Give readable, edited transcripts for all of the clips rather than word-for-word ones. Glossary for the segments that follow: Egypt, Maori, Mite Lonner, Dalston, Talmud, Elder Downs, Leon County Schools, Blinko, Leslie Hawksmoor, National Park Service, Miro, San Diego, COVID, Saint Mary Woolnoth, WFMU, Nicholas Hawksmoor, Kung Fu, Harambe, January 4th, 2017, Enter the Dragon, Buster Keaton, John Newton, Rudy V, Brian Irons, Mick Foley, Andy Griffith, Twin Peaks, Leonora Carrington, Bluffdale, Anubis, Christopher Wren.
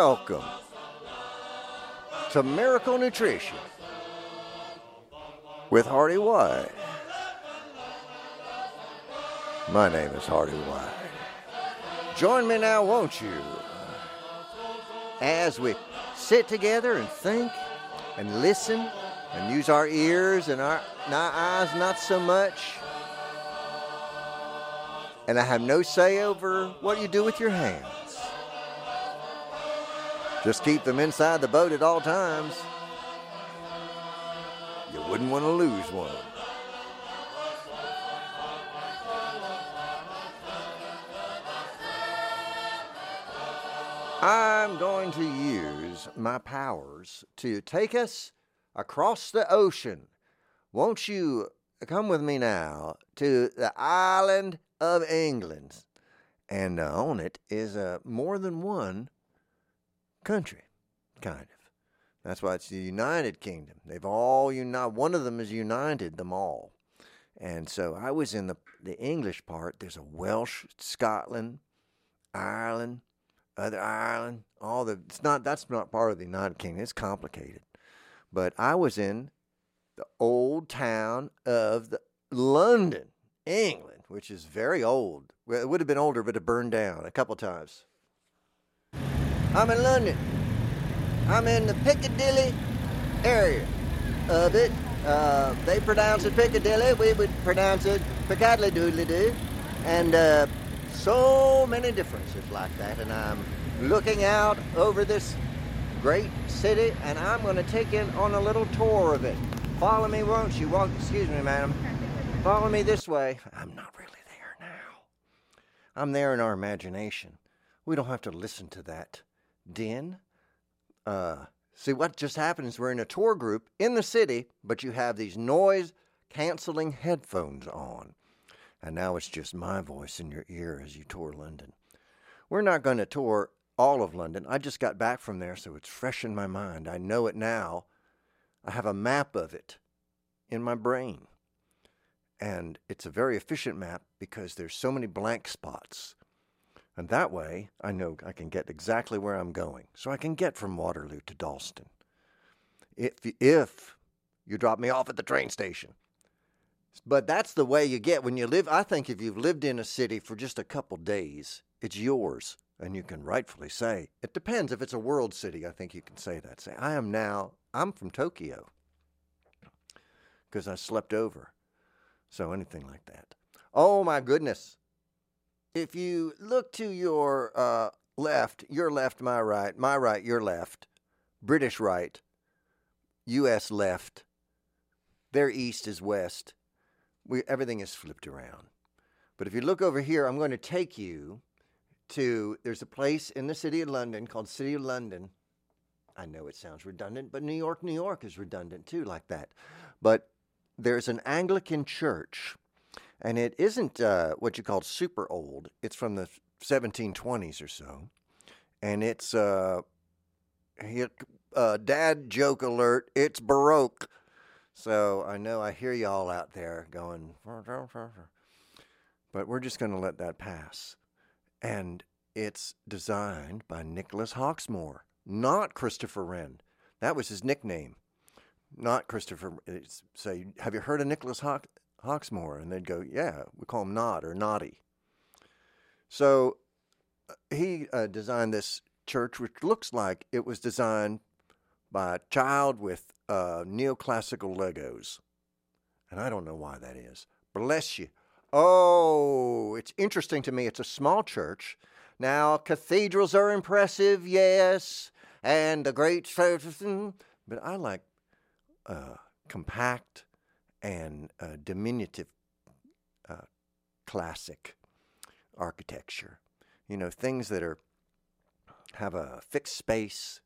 Welcome to Miracle Nutrition with Hearty White. My name is Hearty White. Join me now, won't you, as we sit together and think and listen and use our ears and our eyes not so much. And I have no say over what you do with your hands. Just keep them inside the boat at all times. You wouldn't want to lose one. I'm going to use my powers to take us across the ocean. Won't you come with me now to the island of England? And on it is more than one country, kind of. That's why it's the United Kingdom. They've all united. One of them has united them all. And so I was in the English part. There's a Welsh, Scotland, Ireland, other Ireland, that's not part of the United Kingdom. It's complicated. But I was in the old town of London, England, which is very old. Well, it would have been older, but it burned down a couple times. I'm in London. I'm in the Piccadilly area of it. They pronounce it Piccadilly. We would pronounce it Piccadilly Doodly Doo. And so many differences like that, and I'm looking out over this great city, and I'm going to take in on a little tour of it. Follow me, won't you? Well, excuse me, madam. Follow me this way. I'm not really there now. I'm there in our imagination. We don't have to listen to that din. See, what just happened is we're in a tour group in the city, but you have these noise-canceling headphones on. And now it's just my voice in your ear as you tour London. We're not going to tour all of London. I just got back from there, so it's fresh in my mind. I know it now. I have a map of it in my brain. And it's a very efficient map because there's so many blank spots. And that way, I know I can get exactly where I'm going. So I can get from Waterloo to Dalston. If you drop me off at the train station. But that's the way you get when you live. I think if you've lived in a city for just a couple days, it's yours. And you can rightfully say, it depends. If it's a world city, I think you can say that. Say, I'm from Tokyo because I slept over. So anything like that. Oh, my goodness. If you look to your left, my right, your left, British right, U.S. left, their east is west. Everything is flipped around. But if you look over here, I'm going to take you to, there's a place in the city of London called City of London. I know it sounds redundant, but New York, New York is redundant too, like that. But there's an Anglican church, and it isn't what you call super old. It's from the 1720s or so. And it's, dad joke alert, it's Baroque. So I know I hear y'all out there going, but we're just going to let that pass. And it's designed by Nicholas Hawksmoor, not Christopher Wren. That was his nickname, not Christopher. Say, have you heard of Nicholas Hawksmoor? And they'd go, yeah, we call him Nod or Noddy. So he designed this church, which looks like it was designed by a child with neoclassical Legos. And I don't know why that is. Bless you. Oh, it's interesting to me. It's a small church. Now, cathedrals are impressive, yes, and the great church. But I like compact and diminutive classic architecture. You know, things that have a fixed space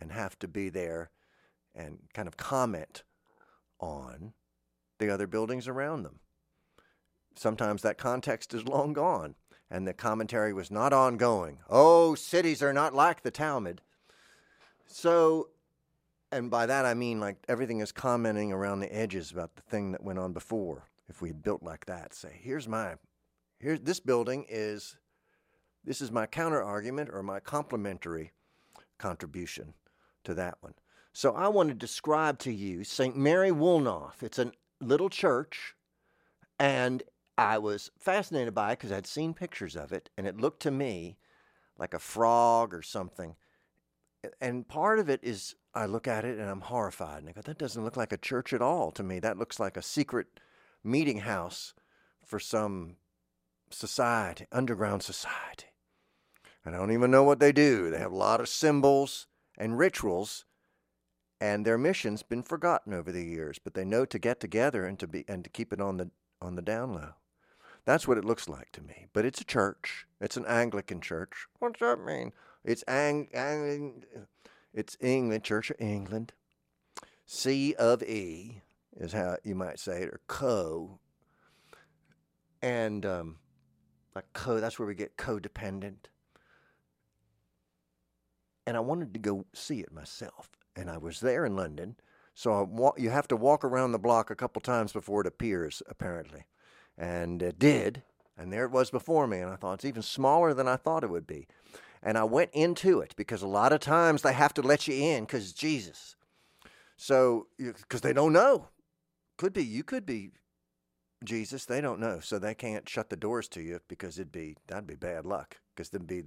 and have to be there and kind of comment on the other buildings around them. Sometimes that context is long gone, and the commentary was not ongoing. Oh, cities are not like the Talmud. So, and by that I mean like everything is commenting around the edges about the thing that went on before. If we had built like that, say, this building is, this is my counter argument or my complementary contribution to that one. So I want to describe to you Saint Mary Woolnoth. It's a little church, and I was fascinated by it because I'd seen pictures of it, and it looked to me like a frog or something. And part of it is I look at it and I'm horrified, and I go, that doesn't look like a church at all to me. That looks like a secret meeting house for some society, underground society. I don't even know what they do. They have a lot of symbols and rituals, and their mission's been forgotten over the years, but they know to get together and to keep it on the down low. That's what it looks like to me. But it's a church. It's an Anglican church. What's that mean? It's England, Church of England. C of E is how you might say it, or co. And that's where we get codependent. And I wanted to go see it myself. And I was there in London. So you have to walk around the block a couple times before it appears, apparently. And it did. And there it was before me. And I thought, it's even smaller than I thought it would be. And I went into it because a lot of times they have to let you in because Jesus. So, because they don't know. You could be Jesus. They don't know. So they can't shut the doors to you because that'd be bad luck. Because that'd be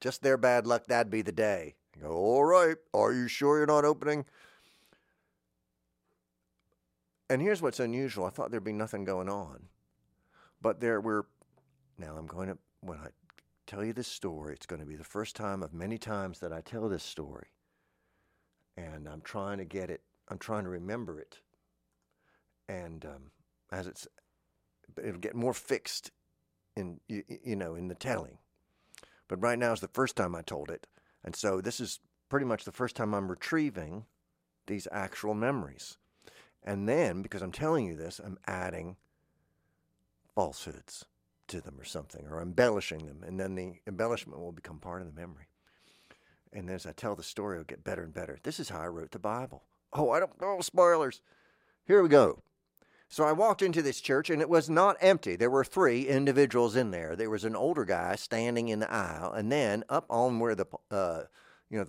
just their bad luck. That'd be the day. You go, all right, are you sure you're not opening? And here's what's unusual. I thought there'd be nothing going on. But now I'm going to, when I tell you this story, it's going to be the first time of many times that I tell this story. And I'm trying to get it, I'm trying to remember it. And it'll get more fixed in, in the telling. But right now is the first time I told it. And so this is pretty much the first time I'm retrieving these actual memories. And then, because I'm telling you this, I'm adding falsehoods to them or something, or embellishing them. And then the embellishment will become part of the memory. And as I tell the story, it'll get better and better. This is how I wrote the Bible. Spoilers. Here we go. So I walked into this church, and it was not empty. There were 3 individuals in there. There was an older guy standing in the aisle, and then up on where the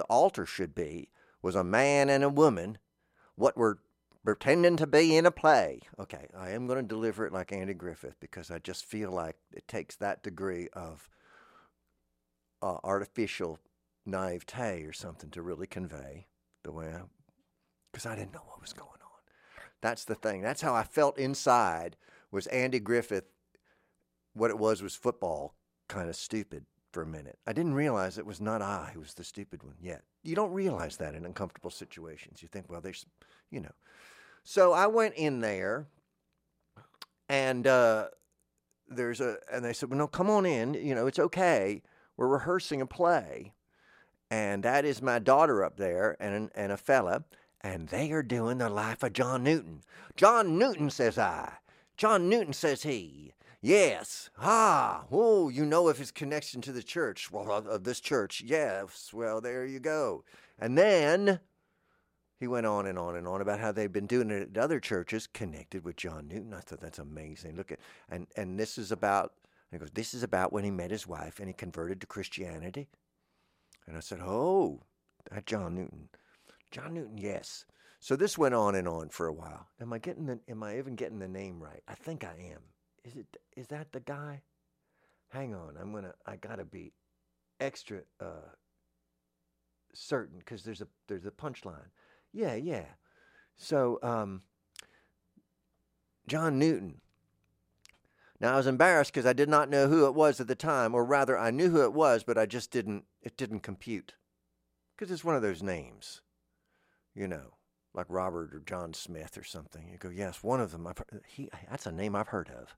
altar should be was a man and a woman, what were pretending to be in a play. Okay, I am going to deliver it like Andy Griffith because I just feel like it takes that degree of artificial naivete or something to really convey the way because I didn't know what was going on. That's the thing. That's how I felt inside was Andy Griffith. What it was football kind of stupid for a minute. I didn't realize it was not I who was the stupid one yet. You don't realize that in uncomfortable situations. You think, well, there's, So I went in there and they said, well, no, come on in. It's okay. We're rehearsing a play. And that is my daughter up there and a fella. And they are doing the life of John Newton. John Newton, says I. John Newton, says he. Yes. Ah. Oh, of his connection to the church. Well, of this church. Yes. Well, there you go. And then he went on and on and on about how they've been doing it at other churches connected with John Newton. I thought that's amazing. Look at, and this is about, and he goes, this is about when he met his wife and he converted to Christianity. And I said, oh, that John Newton. John Newton, yes. So this went on and on for a while. Am I even getting the name right? I think I am. Is that the guy? Hang on, I gotta be extra certain because there's a punchline. Yeah. So John Newton. Now I was embarrassed because I did not know who it was at the time, or rather I knew who it was, but I just didn't compute because it's one of those names. Like Robert or John Smith or something. You go, yes, one of them. That's a name I've heard of.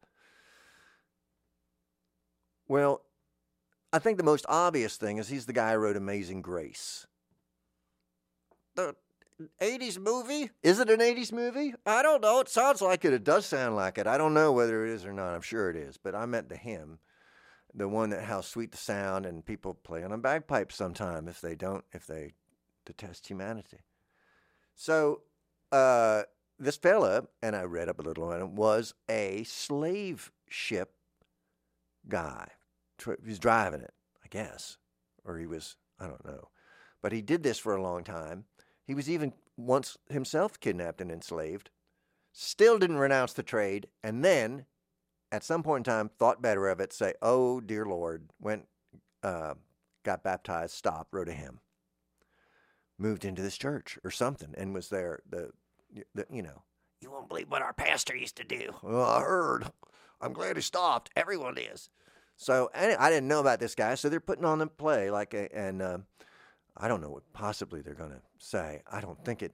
Well, I think the most obvious thing is he's the guy who wrote Amazing Grace. The 80s movie? Is it an 80s movie? I don't know. It sounds like it. It does sound like it. I don't know whether it is or not. I'm sure it is. But I meant the hymn, the one that How Sweet the Sound, and people play on a bagpipe sometime if they detest humanity. So this fella, and I read up a little on it, was a slave ship guy. He was driving it, I guess, or he was, I don't know. But he did this for a long time. He was even once himself kidnapped and enslaved, still didn't renounce the trade, and then, at some point in time, thought better of it, say, oh, dear Lord, went, got baptized, stopped, wrote a hymn, moved into this church or something, and was there, you know, you won't believe what our pastor used to do. Well, I heard. I'm glad he stopped. Everyone is. So I didn't know about this guy, so they're putting on a play, like, I don't know what possibly they're going to say. I don't think it,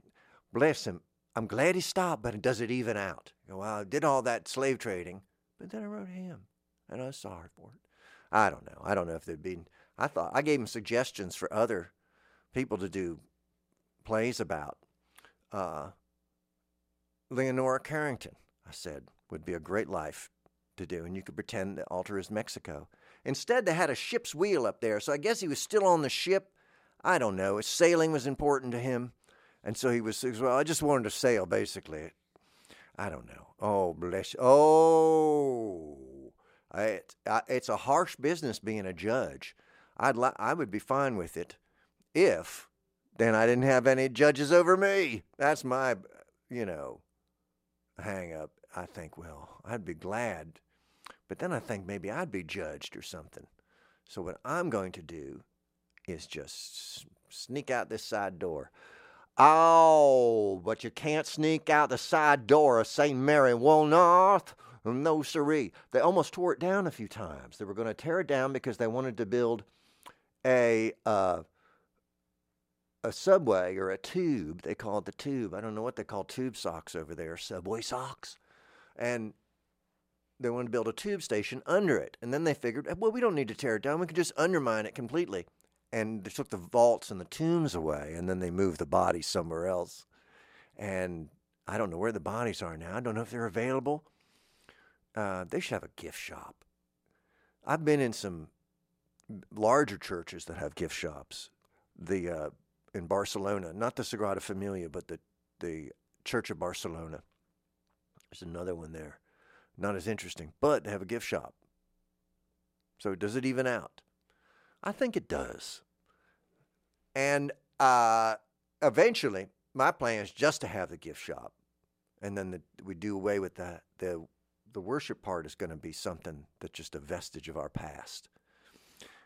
bless him, I'm glad he stopped, but does it even out? You know, well, I did all that slave trading, but then I wrote him, and I was sorry for it. I don't know. I don't know if there'd be, I thought, I gave him suggestions for other people to do plays about. Leonora Carrington, I said, would be a great life to do, and you could pretend the altar is Mexico. Instead, they had a ship's wheel up there, so I guess he was still on the ship. I don't know. His sailing was important to him. And so he was, well, I just wanted to sail, basically. I don't know. Oh, bless you. Oh, it's a harsh business being a judge. I would be fine with it if then I didn't have any judges over me. That's my, you know, hang up. I think, well, I'd be glad. But then I think maybe I'd be judged or something. So what I'm going to do is just sneak out this side door. Oh, but you can't sneak out the side door of Saint Mary Woolnoth. No siree. They almost tore it down a few times. They were going to tear it down because they wanted to build a subway or a tube. They call it the tube. I don't know what they call tube socks over there. Subway socks. And they wanted to build a tube station under it. And then they figured, well, we don't need to tear it down. We can just undermine it completely. And they took the vaults and the tombs away, and then they moved the bodies somewhere else. And I don't know where the bodies are now. I don't know if they're available. They should have a gift shop. I've been in some larger churches that have gift shops. In Barcelona, not the Sagrada Familia, but the Church of Barcelona. There's another one there. Not as interesting, but they have a gift shop. So does it even out? I think it does. And eventually, my plan is just to have the gift shop. And then we do away with that. The worship part is going to be something that's just a vestige of our past.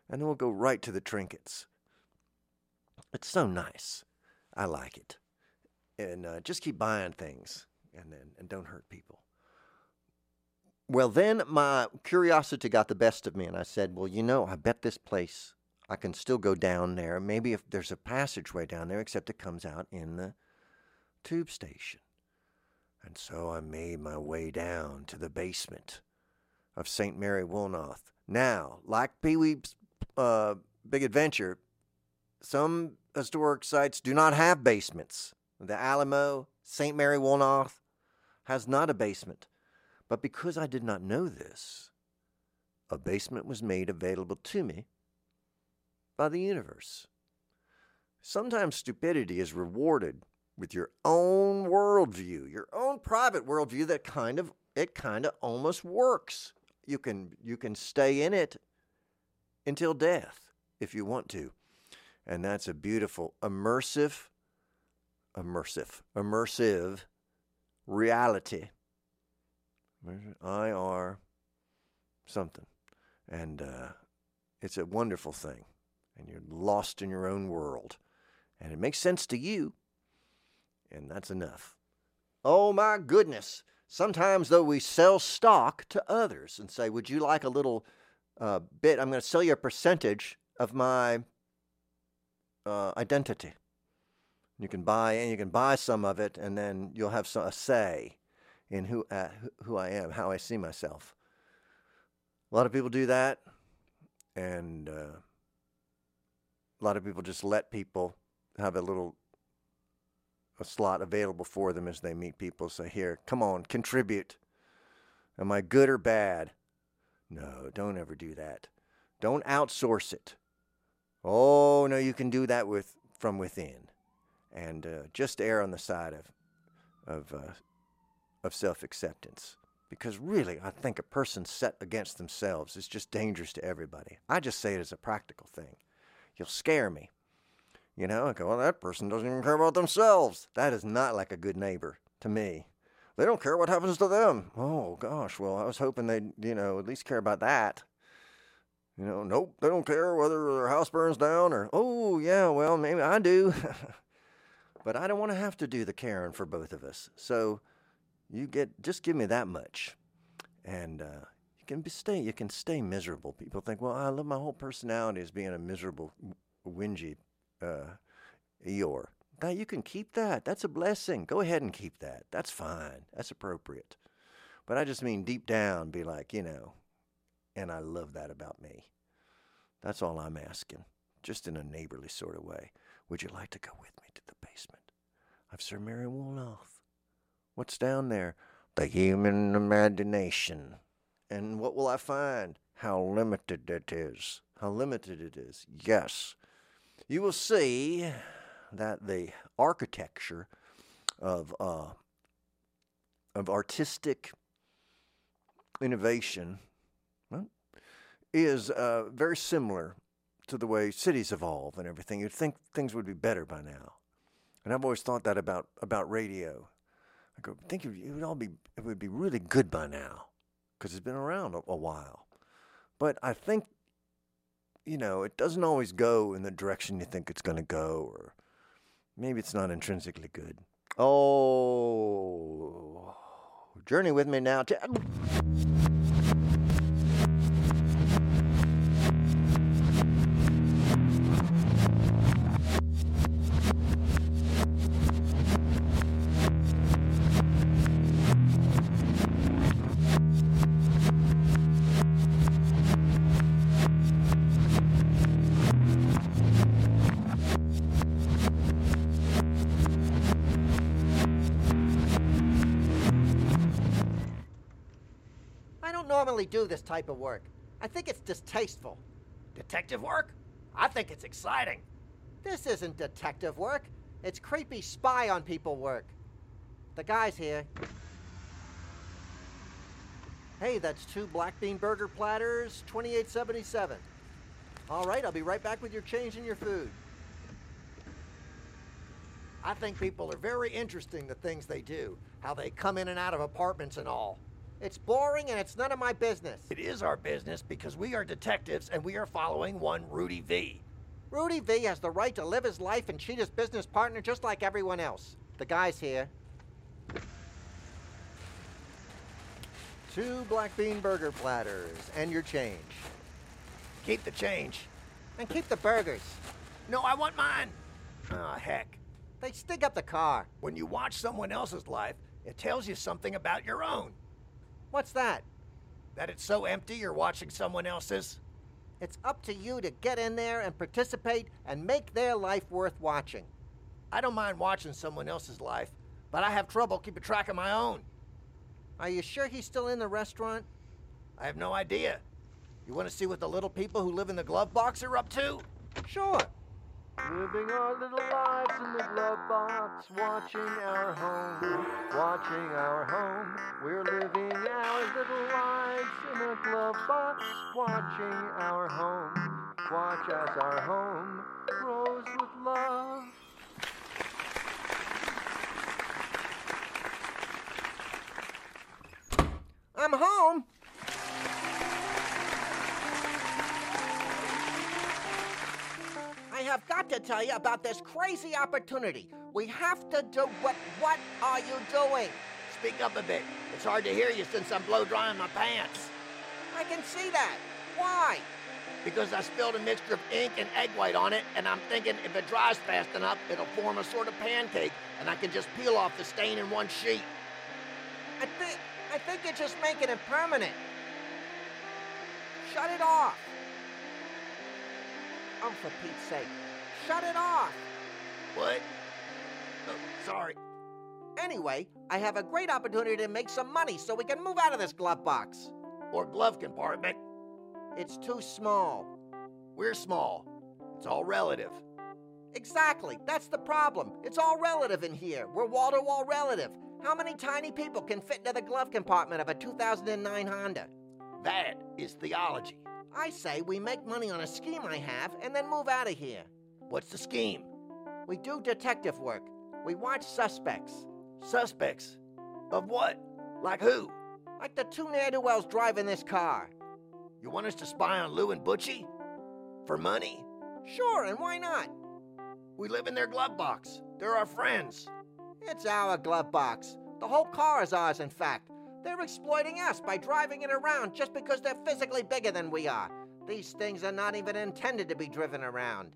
And then we'll go right to the trinkets. It's so nice. I like it. And just keep buying things and don't hurt people. Well, then my curiosity got the best of me, and I said, well, you know, I bet this place, I can still go down there. Maybe if there's a passageway down there, except it comes out in the tube station. And so I made my way down to the basement of St. Mary Woolnoth. Now, like Pee Wee's Big Adventure, some historic sites do not have basements. The Alamo, St. Mary Woolnoth has not a basement. But because I did not know this, a basement was made available to me by the universe. Sometimes stupidity is rewarded with your own worldview, your own private worldview that kind of almost works. You can stay in it until death if you want to. And that's a beautiful, immersive reality. IR something. And it's a wonderful thing. And you're lost in your own world. And it makes sense to you. And that's enough. Oh, my goodness. Sometimes, though, we sell stock to others and say, would you like a little bit? I'm going to sell you a percentage of my identity. You can buy some of it, and then you'll have a say in who I am, how I see myself. A lot of people do that, and a lot of people just let people have a slot available for them as they meet people. Say, here, come on, contribute. Am I good or bad? No, don't ever do that. Don't outsource it. Oh, no, you can do that from within. And just err on the side of self-acceptance, because really I think a person set against themselves is just dangerous to everybody. I just say it as a practical thing. You'll scare me. You know, I go, well, that person doesn't even care about themselves. That is not like a good neighbor to me. They don't care what happens to them. Oh, gosh, well, I was hoping they'd, you know, at least care about that. You know, nope, they don't care whether their house burns down or, oh, yeah, well, maybe I do. But I don't want to have to do the caring for both of us. So you get, just give me that much. And you can stay miserable. People think, well, I love my whole personality as being a miserable, whingy Eeyore. Now, you can keep that. That's a blessing. Go ahead and keep that. That's fine. That's appropriate. But I just mean deep down, be like, you know, and I love that about me. That's all I'm asking, just in a neighborly sort of way. Would you like to go with me to the basement of Sir Mary Woolnoth? What's down there? The human imagination. And what will I find? How limited it is. How limited it is. Yes. You will see that the architecture of artistic innovation is very similar to the way cities evolve and everything. You'd think things would be better by now. And I've always thought that about radio. I go, I think it would be really good by now because it's been around a while. But I think, you know, it doesn't always go in the direction you think it's going to go, or maybe it's not intrinsically good. Oh, journey with me now. Do this type of work. I think it's distasteful. Detective work? I think it's exciting. This isn't detective work. It's creepy spy on people work. The guy's here. Hey, that's 2 black bean burger platters, $28.77. All right, I'll be right back with your change and your food. I think people are very interesting, the things they do, how they come in and out of apartments and all. It's boring and it's none of my business. It is our business because we are detectives and we are following one Rudy V. Rudy V has the right to live his life and cheat his business partner just like everyone else. The guy's here. 2 black bean burger platters and your change. Keep the change. And keep the burgers. No, I want mine. Aw, heck. They stick up the car. When you watch someone else's life, it tells you something about your own. What's that? That it's so empty you're watching someone else's? It's up to you to get in there and participate and make their life worth watching. I don't mind watching someone else's life, but I have trouble keeping track of my own. Are you sure he's still in the restaurant? I have no idea. You want to see what the little people who live in the glove box are up to? Sure. Living our little lives in the glove box, watching our home. We're living our little lives in a glove box, watching our home. Watch as our home grows with love. I'm home. I have got to tell you about this crazy opportunity. We have to do what? What are you doing? Speak up a bit. It's hard to hear you since I'm blow drying my pants. I can see that. Why? Because I spilled a mixture of ink and egg white on it, and I'm thinking if it dries fast enough, it'll form a sort of pancake, and I can just peel off the stain in one sheet. I think you're just making it permanent. Shut it off. Oh, for Pete's sake, shut it off! What? Oh, sorry. Anyway, I have a great opportunity to make some money so we can move out of this glove box. Or glove compartment. It's too small. We're small. It's all relative. Exactly. That's the problem. It's all relative in here. We're wall-to-wall relative. How many tiny people can fit into the glove compartment of a 2009 Honda? That is theology. I say we make money on a scheme I have and then move out of here. What's the scheme? We do detective work. We watch suspects. Suspects? Of what? Like who? Like the two ne'er-do-wells driving this car. You want us to spy on Lou and Butchie? For money? Sure, and why not? We live in their glove box. They're our friends. It's our glove box. The whole car is ours, in fact. They're exploiting us by driving it around just because they're physically bigger than we are. These things are not even intended to be driven around.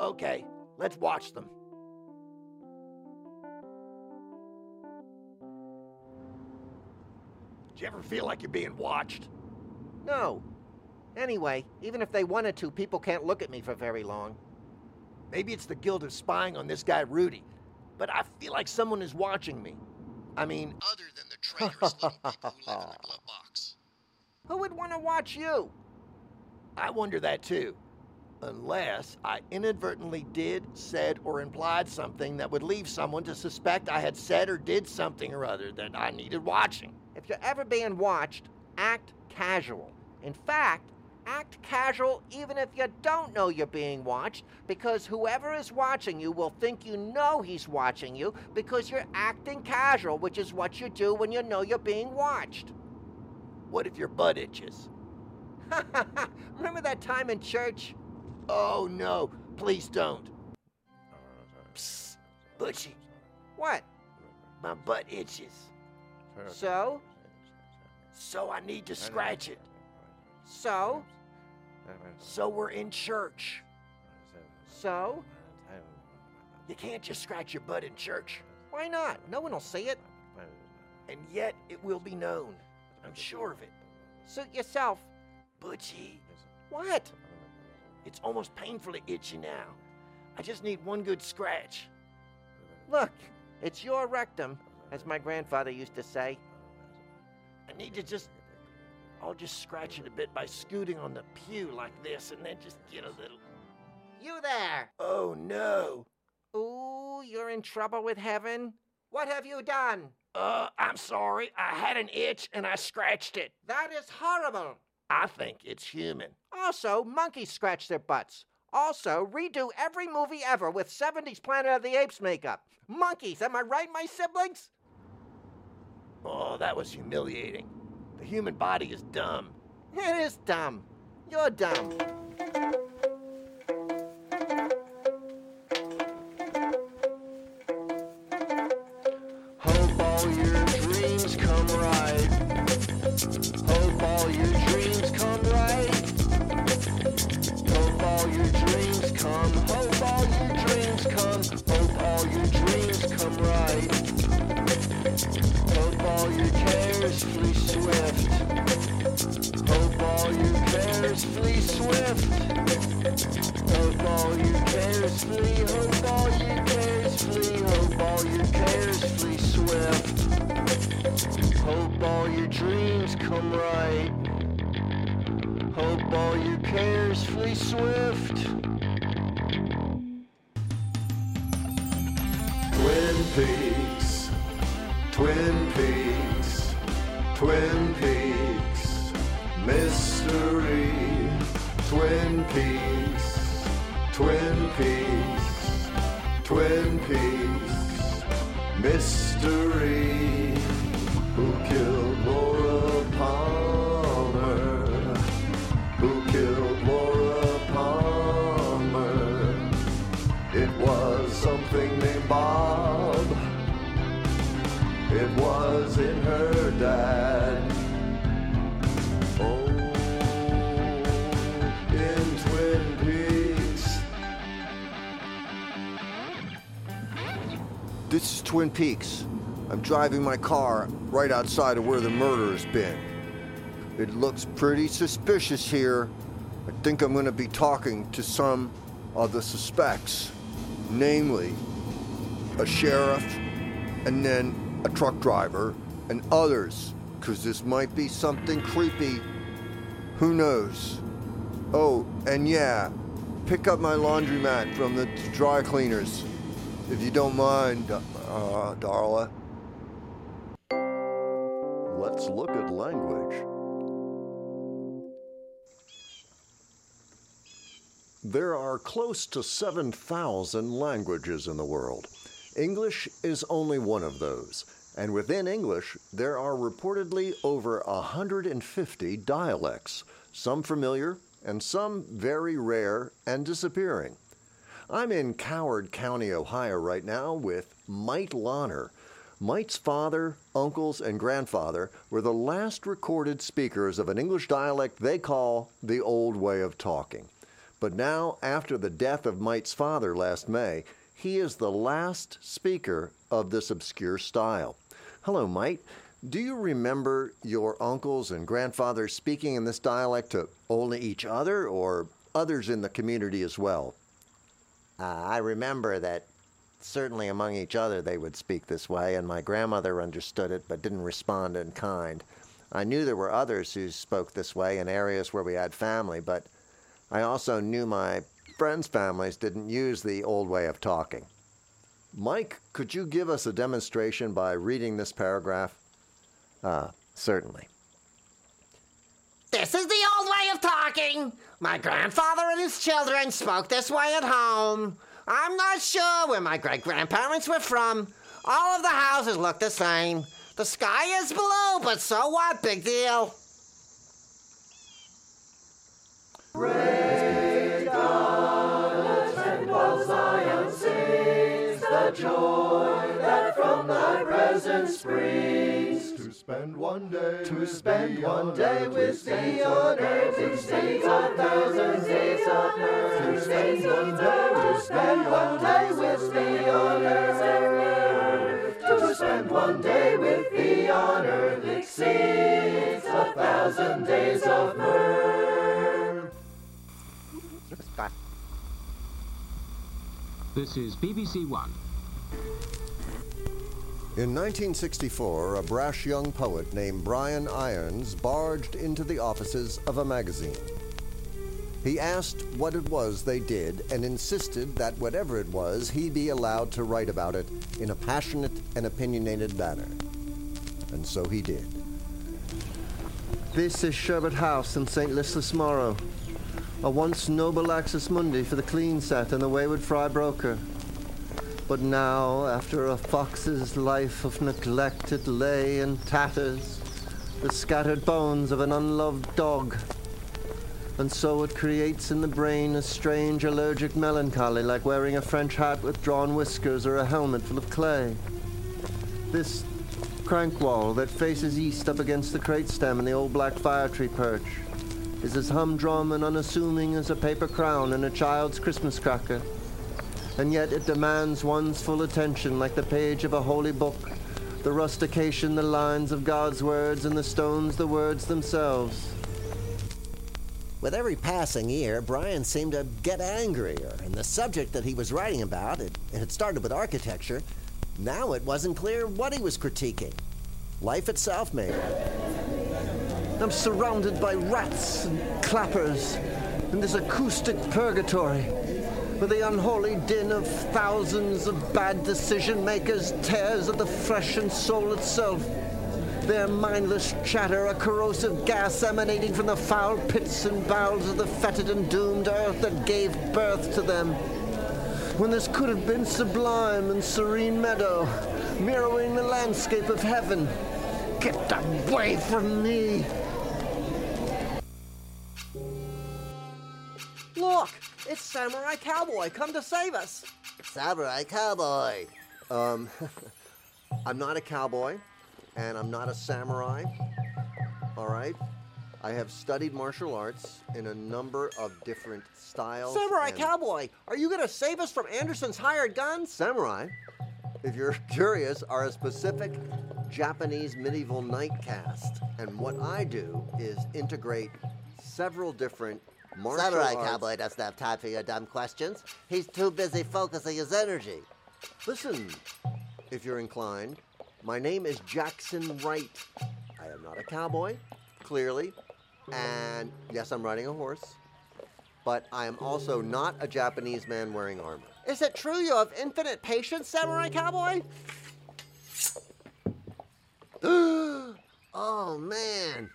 Okay, let's watch them. Do you ever feel like you're being watched? No. Anyway, even if they wanted to, people can't look at me for very long. Maybe it's the guilt of spying on this guy, Rudy, but I feel like someone is watching me. I mean, other than the traitorous little people who live in the glove box. Who would want to watch you? I wonder that too. Unless I inadvertently did, said, or implied something that would leave someone to suspect I had said or did something or other that I needed watching. If you're ever being watched, act casual. In fact, act casual even if you don't know you're being watched, because whoever is watching you will think you know he's watching you because you're acting casual, which is what you do when you know you're being watched. What if your butt itches? Remember that time in church? Oh no, please don't. Psst, Butchie. What? My butt itches. So? So I need to scratch it. So? So we're in church. So? You can't just scratch your butt in church. Why not? No one will see it. And yet it will be known. I'm sure of it. Suit yourself. Butchie. What? It's almost painfully itchy now. I just need one good scratch. Look, it's your rectum, as my grandfather used to say. I need to I'll just scratch it a bit by scooting on the pew like this and then just get a little... You there! Oh, no! Ooh, you're in trouble with heaven? What have you done? I'm sorry. I had an itch and I scratched it. That is horrible. I think it's human. Also, monkeys scratch their butts. Also, redo every movie ever with 70s Planet of the Apes makeup. Monkeys, am I right, my siblings? Oh, that was humiliating. The human body is dumb. It is dumb. You're dumb. Hope all your dreams come right. Hope all your dreams come right. Hope all your dreams come. Hope all your dreams come. Hope all your dreams come right. Hope all your cares flee swift. Hope all your cares flee swift. Hope all your cares flee. Hope all your cares flee. Hope all your cares flee swift. Hope all your dreams come right. Hope all your cares flee swift. Twin Peaks. Twin Peaks, Twin Peaks, mystery. Twin Peaks, Twin Peaks, Twin Peaks, mystery. Who killed Laura Palmer? Who killed Laura Palmer? It was something named Bob. It was in her dad. Oh, in Twin Peaks. This is Twin Peaks. I'm driving my car right outside of where the murder's been. It looks pretty suspicious here. I think I'm going to be talking to some of the suspects, namely a sheriff and then a truck driver, and others, because this might be something creepy. Who knows? Oh, and yeah, pick up my laundromat from the dry cleaners, if you don't mind, Darla. Let's look at language. There are close to 7,000 languages in the world. English is only one of those, and within English, there are reportedly over 150 dialects, some familiar and some very rare and disappearing. I'm in Coward County, Ohio right now with Mite Lonner. Mite's father, uncles, and grandfather were the last recorded speakers of an English dialect they call the old way of talking. But now, after the death of Mite's father last May, he is the last speaker of this obscure style. Hello, Mite. Do you remember your uncles and grandfathers speaking in this dialect to only each other or others in the community as well? I remember that certainly among each other they would speak this way, and my grandmother understood it but didn't respond in kind. I knew there were others who spoke this way in areas where we had family, but I also knew my friends' families didn't use the old way of talking. Mike, could you give us a demonstration by reading this paragraph? Certainly. This is the old way of talking. My grandfather and his children spoke this way at home. I'm not sure where my great-grandparents were from. All of the houses look the same. The sky is blue, but so what? Big deal. Praise God, let's sing while Zion sings the joy that from thy presence springs. To spend one day with thee on earth, to see a thousand days on earth. To spend one day with thee on earth. To spend one day with thee on earth exceeds a thousand days of mirth. This is BBC One. In 1964, a brash young poet named Brian Irons barged into the offices of a magazine. He asked what it was they did and insisted that whatever it was, he be allowed to write about it in a passionate and opinionated manner. And so he did. This is Sherbert House in St. Listless Morrow. A once noble Axis Mundi for the clean set and the wayward fry broker. But now, after a fox's life of neglect, it lay in tatters, the scattered bones of an unloved dog. And so it creates in the brain a strange allergic melancholy, like wearing a French hat with drawn whiskers or a helmet full of clay. This crank wall that faces east up against the crate stem and the old black fire tree perch is as humdrum and unassuming as a paper crown in a child's Christmas cracker. And yet it demands one's full attention like the page of a holy book, the rustication, the lines of God's words, and the stones, the words themselves. With every passing year, Brian seemed to get angrier, and the subject that he was writing about, it started with architecture, now it wasn't clear what he was critiquing. Life itself, maybe. I'm surrounded by rats and clappers in this acoustic purgatory where the unholy din of thousands of bad decision-makers tears at the flesh and soul itself. Their mindless chatter, a corrosive gas emanating from the foul pits and bowels of the fetid and doomed earth that gave birth to them. When this could have been sublime and serene meadow, mirroring the landscape of heaven. Get away from me! Look, it's Samurai Cowboy, come to save us. Samurai Cowboy. I'm not a cowboy, and I'm not a samurai, all right? I have studied martial arts in a number of different styles. Samurai Cowboy, are you gonna save us from Anderson's hired guns? Samurai, if you're curious, are a specific Japanese medieval knight caste, and what I do is integrate several different martial arts. Samurai Cowboy doesn't have time for your dumb questions. He's too busy focusing his energy. Listen, if you're inclined, my name is Jackson Wright. I am not a cowboy, clearly, and yes, I'm riding a horse, but I am also not a Japanese man wearing armor. Is it true you have infinite patience, Samurai Cowboy? Oh, man.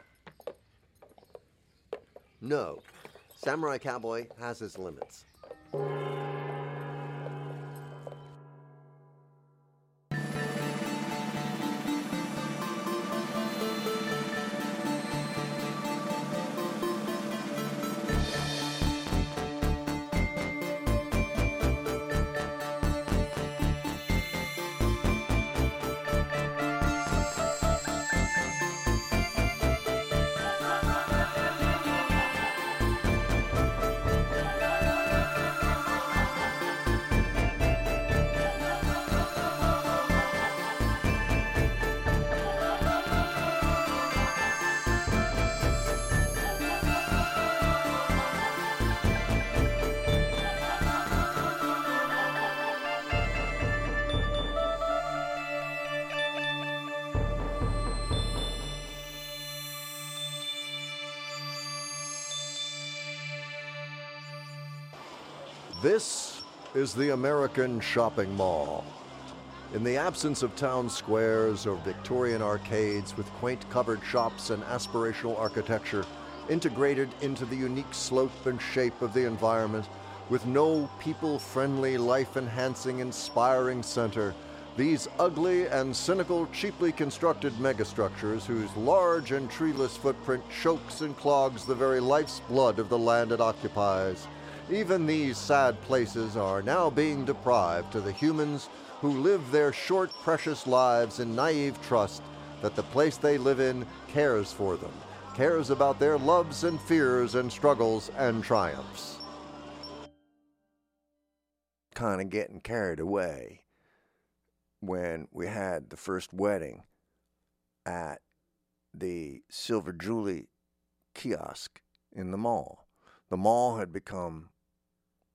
No. Samurai Cowboy has his limits. This is the American shopping mall. In the absence of town squares or Victorian arcades with quaint covered shops and aspirational architecture integrated into the unique slope and shape of the environment, with no people-friendly, life-enhancing, inspiring center, these ugly and cynical, cheaply constructed megastructures whose large and treeless footprint chokes and clogs the very life's blood of the land it occupies. Even these sad places are now being deprived to the humans who live their short, precious lives in naive trust that the place they live in cares for them, cares about their loves and fears and struggles and triumphs. Kind of getting carried away when we had the first wedding at the Silver Julie kiosk in the mall. The mall had become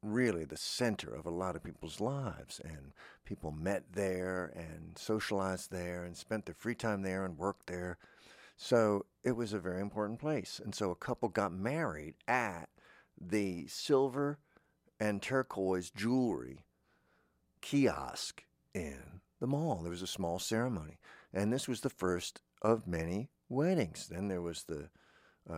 really the center of a lot of people's lives, and people met there and socialized there and spent their free time there and worked there. So it was a very important place. And so a couple got married at the silver and turquoise jewelry kiosk in the mall. There was a small ceremony, and this was the first of many weddings. Then there was the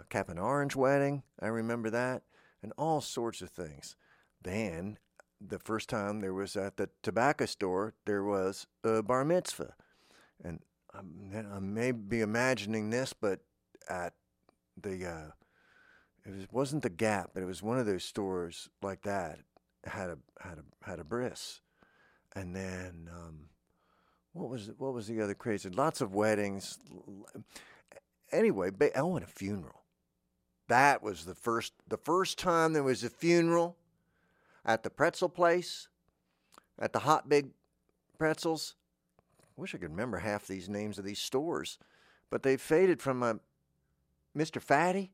Cap and Orange wedding, I remember that, and all sorts of things. Then, the first time there was at the tobacco store, there was a bar mitzvah. And I may be imagining this, but at the, it wasn't the Gap, but it was one of those stores like that, had a bris. And then, what was the other crazy? Lots of weddings. Anyway, and a funeral. That was the first time there was a funeral at the pretzel place, at the Hot Big Pretzels. I wish I could remember half these names of these stores, but they faded from my Mr. Fatty.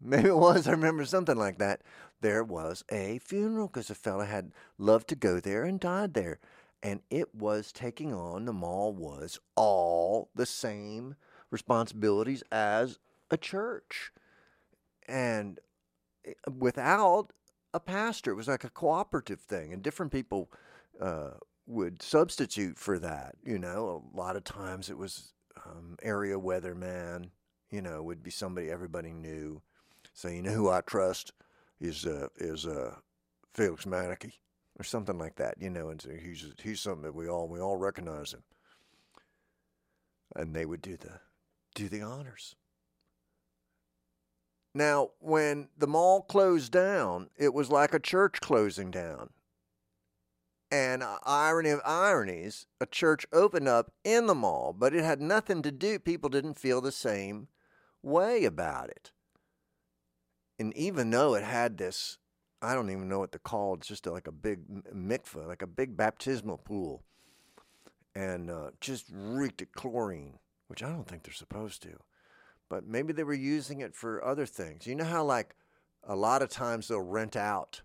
Maybe it was, I remember something like that. There was a funeral because a fella had loved to go there and died there. And it was taking on, the mall was all the same responsibilities as a church, and without a pastor. It was like a cooperative thing, and different people would substitute for that. You know, a lot of times it was area weatherman, you know, would be somebody everybody knew. So, you know who I trust is Felix Maneke or something like that, you know, and so he's something that we all recognize him. And they would do the honors. Now, when the mall closed down, it was like a church closing down. And irony of ironies, a church opened up in the mall, but it had nothing to do. People didn't feel the same way about it. And even though it had this, I don't even know what they're called, it's just like a big mikveh, like a big baptismal pool. And just reeked of chlorine, which I don't think they're supposed to. But maybe they were using it for other things. You know how, like, a lot of times they'll rent out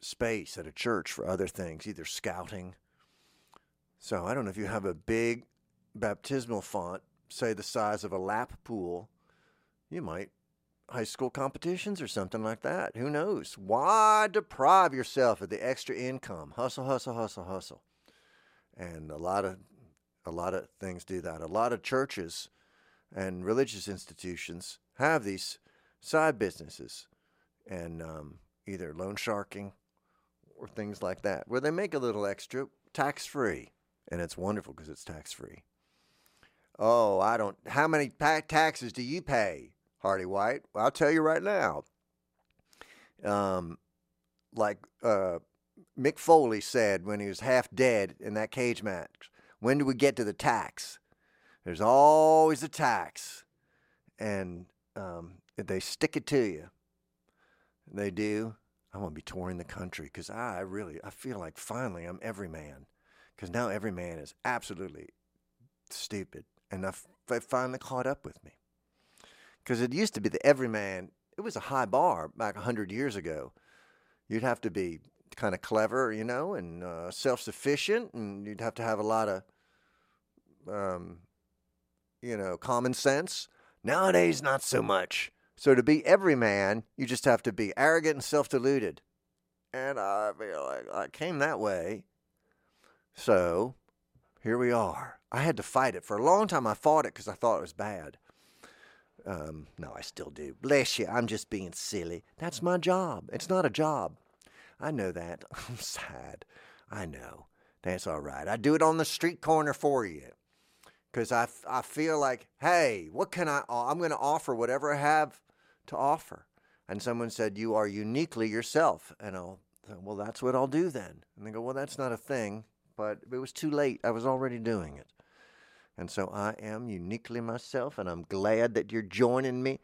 space at a church for other things, either scouting. So I don't know if you have a big baptismal font, say the size of a lap pool, you might high school competitions or something like that. Who knows? Why deprive yourself of the extra income? Hustle, hustle, hustle, hustle. And a lot of things do that. A lot of churches and religious institutions have these side businesses and either loan sharking or things like that, where they make a little extra tax-free. And it's wonderful because it's tax-free. Oh, I don't... How many taxes do you pay, Hearty White? Well, I'll tell you right now. Mick Foley said when he was half dead in that cage match, when do we get to the tax? There's always a tax. And they stick it to you. They do. I'm going to be touring the country because I feel like finally I'm every man. Because now every man is absolutely stupid. And they finally caught up with me. Because it used to be the everyman, it was a high bar back 100 years ago. You'd have to be kind of clever, you know, and self-sufficient. And you'd have to have a lot of, common sense. Nowadays, not so much. So to be every man, you just have to be arrogant and self-deluded. And I feel like I came that way. So here we are. I had to fight it. For a long time, I fought it because I thought it was bad. No, I still do. Bless you. I'm just being silly. That's my job. It's not a job. I know that. I'm sad. I know. That's all right. I do it on the street corner for you. Because I feel like, hey, what can I'm going to offer whatever I have to offer. And someone said, you are uniquely yourself. And I'll say, well, that's what I'll do then. And they go, well, that's not a thing. But it was too late. I was already doing it. And so I am uniquely myself. And I'm glad that you're joining me.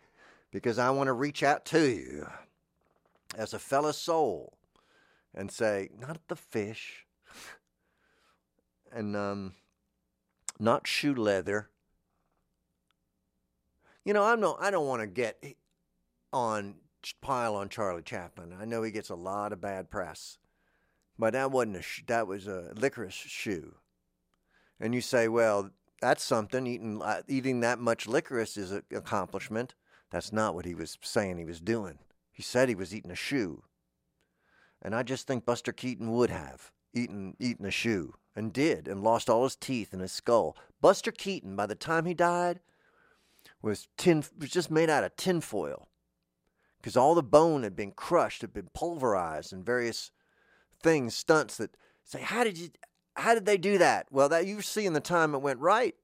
Because I want to reach out to you as a fellow soul. And say, not the fish. And, not shoe leather. You know, I don't want to pile on Charlie Chaplin. I know he gets a lot of bad press, but that wasn't that was a licorice shoe. And you say, well, that's something. Eating that much licorice is an accomplishment. That's not what he was saying he was doing. He said he was eating a shoe, and I just think Buster Keaton would have eaten a shoe. And did, and lost all his teeth and his skull. Buster Keaton, by the time he died, was just made out of tinfoil. Because all the bone had been crushed, had been pulverized, and various things, stunts that say, how did they do that? Well, that you were seeing the time it went right.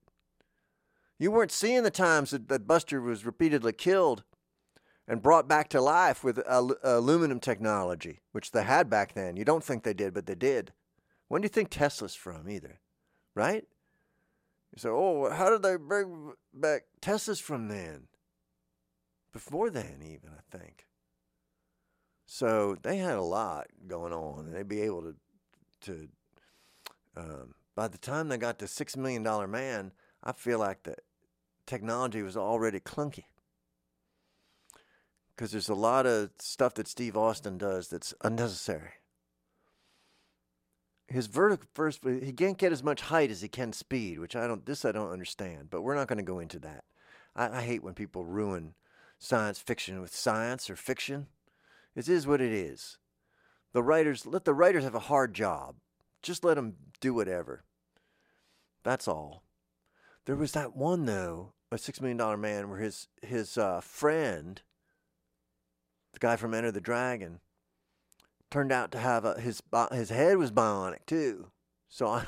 You weren't seeing the times that Buster was repeatedly killed and brought back to life with aluminum technology, which they had back then. You don't think they did, but they did. When do you think Tesla's from either, right? You say, oh, how did they bring back Tesla's from then? Before then even, I think. So they had a lot going on, and they'd be able to by the time they got to $6 Million Man, I feel like the technology was already clunky. Because there's a lot of stuff that Steve Austin does that's unnecessary. His vertical first, he can't get as much height as he can speed, which I don't understand, but we're not going to go into that. I hate when people ruin science fiction with science or fiction. It is what it is. Let the writers have a hard job. Just let them do whatever. That's all. There was that one, though, a $6 Million Man, where his friend, the guy from Enter the Dragon, turned out to have his head was bionic too, so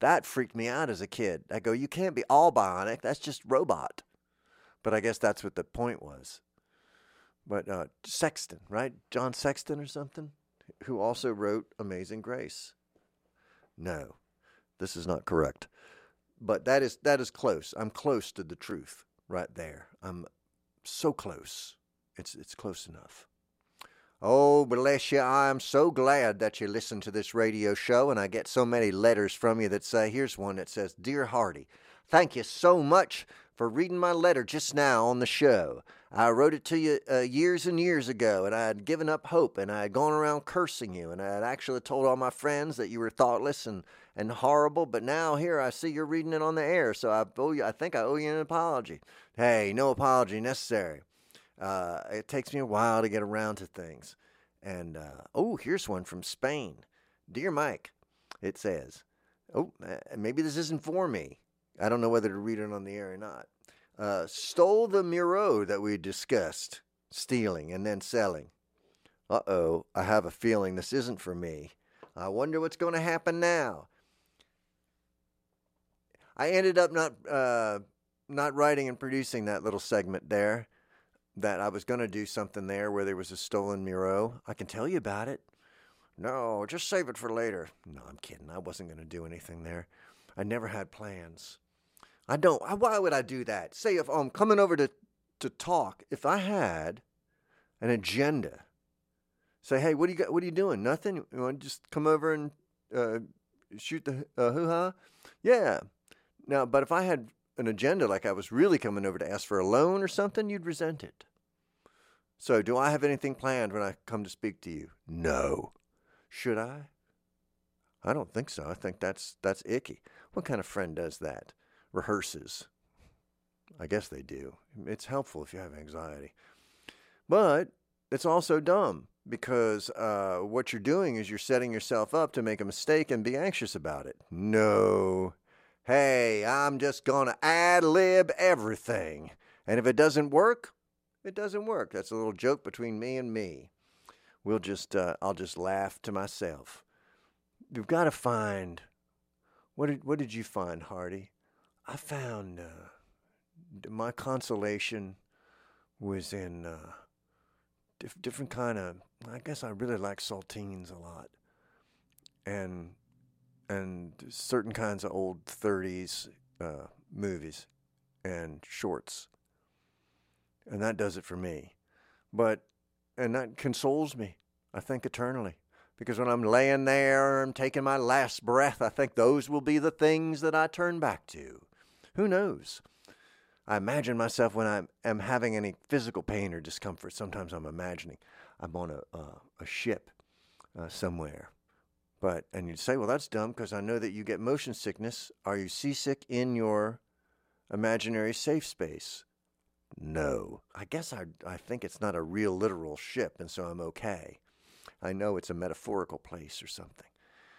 that freaked me out as a kid. I go, you can't be all bionic. That's just robot. But I guess that's what the point was. But Sexton, right? John Sexton or something, who also wrote Amazing Grace. No, this is not correct. But that is close. I'm close to the truth right there. I'm so close. It's close enough. Oh, bless you. I'm so glad that you listen to this radio show, and I get so many letters from you that say, here's one that says, Dear Hearty, thank you so much for reading my letter just now on the show. I wrote it to you years and years ago, and I had given up hope, and I had gone around cursing you, and I had actually told all my friends that you were thoughtless and horrible, but now here I see you're reading it on the air, so I think I owe you an apology. Hey, no apology necessary. It takes me a while to get around to things. And, here's one from Spain. Dear Mike, it says, maybe this isn't for me. I don't know whether to read it on the air or not. Stole the Miro that we discussed, stealing and then selling. Uh-oh, I have a feeling this isn't for me. I wonder what's going to happen now. I ended up not writing and producing that little segment there. That I was going to do something there where there was a stolen Miro. I can tell you about it. No, just save it for later. No, I'm kidding. I wasn't going to do anything there. I never had plans. Why would I do that? Say if I'm coming over to talk, if I had an agenda, say, hey, what are you doing? Nothing? You want to just come over and shoot the hoo-ha? Yeah. Now, but if I had an agenda like I was really coming over to ask for a loan or something, you'd resent it. So do I have anything planned when I come to speak to you? No. Should I? I don't think so. I think that's icky. What kind of friend does that? Rehearses. I guess they do. It's helpful if you have anxiety. But it's also dumb because what you're doing is you're setting yourself up to make a mistake and be anxious about it. No. Hey, I'm just going to ad-lib everything. And if it doesn't work, it doesn't work. That's a little joke between me and me. I'll just laugh to myself. You've got to find, what did you find, Hearty? I found my consolation was in different kind of, I guess I really like saltines a lot. And certain kinds of old 30s movies and shorts. And that does it for me. And that consoles me, I think, eternally. Because when I'm laying there and taking my last breath, I think those will be the things that I turn back to. Who knows? I imagine myself when I am having any physical pain or discomfort. Sometimes I'm imagining I'm on a ship somewhere. And you'd say, well, that's dumb because I know that you get motion sickness. Are you seasick in your imaginary safe space? No. I guess I think it's not a real literal ship, and so I'm okay. I know it's a metaphorical place or something.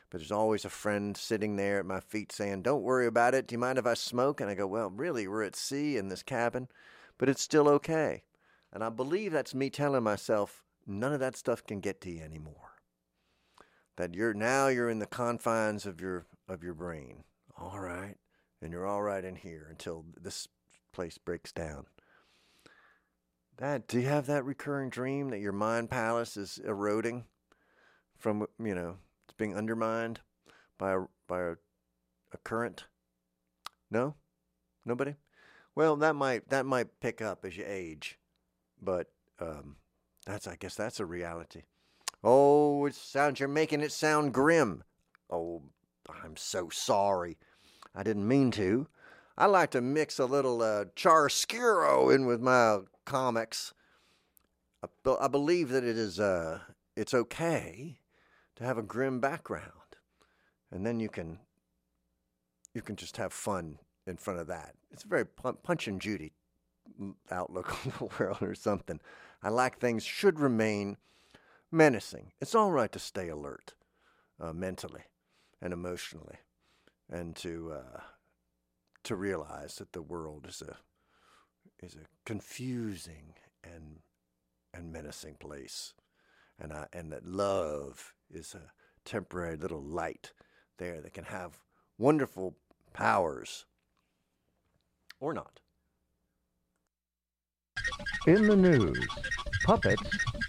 But there's always a friend sitting there at my feet saying, don't worry about it. Do you mind if I smoke? And I go, well, really, we're at sea in this cabin, but it's still okay. And I believe that's me telling myself, none of that stuff can get to you anymore. That you're in the confines of your brain, all right, and you're all right in here until this place breaks down. Do you have that recurring dream that your mind palace is eroding from, it's being undermined by a current? No, nobody. Well, that might pick up as you age, but I guess that's a reality. Oh, it sounds, you're making it sound grim. Oh, I'm so sorry. I didn't mean to. I like to mix a little chiaroscuro in with my comics. I believe that it is it's okay to have a grim background. And then you can just have fun in front of that. It's a very Punch and Judy outlook on the world or something. I like things should remain menacing. It's all right to stay alert mentally and emotionally, and to realize that the world is a confusing and menacing place, and that love is a temporary little light there that can have wonderful powers or not. In the news, puppets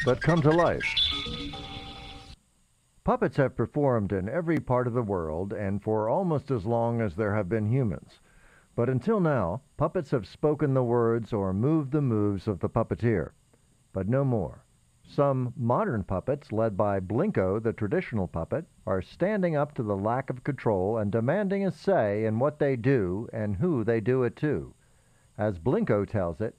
that come to life. Puppets have performed in every part of the world and for almost as long as there have been humans. But until now, puppets have spoken the words or moved the moves of the puppeteer. But no more. Some modern puppets, led by Blinko, the traditional puppet, are standing up to the lack of control and demanding a say in what they do and who they do it to. As Blinko tells it,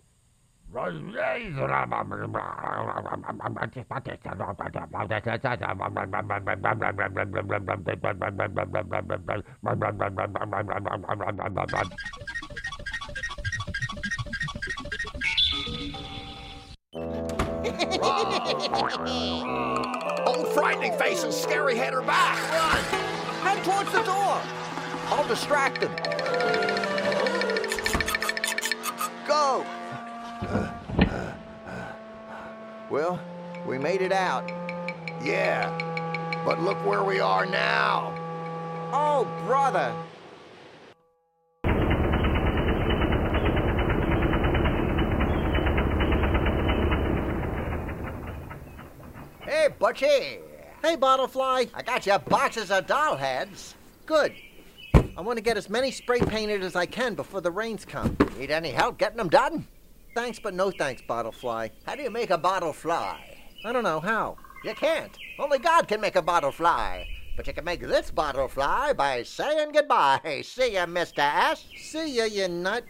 Old frightening face and scary head are back. Run! Head towards the door. I'll distract them. Go. Well, We made it out. Yeah, but look where we are now. Oh, brother. Hey, Butchie. Hey, Bottlefly. I got you boxes of doll heads. Good. I want to get as many spray-painted as I can before the rains come. Need any help getting them done? Thanks, but no thanks, Bottlefly. How do you make a bottle fly? I don't know how. You can't. Only God can make a bottle fly. But you can make this bottle fly by saying goodbye. Hey, see ya, Mr. Ass. See ya, you nut.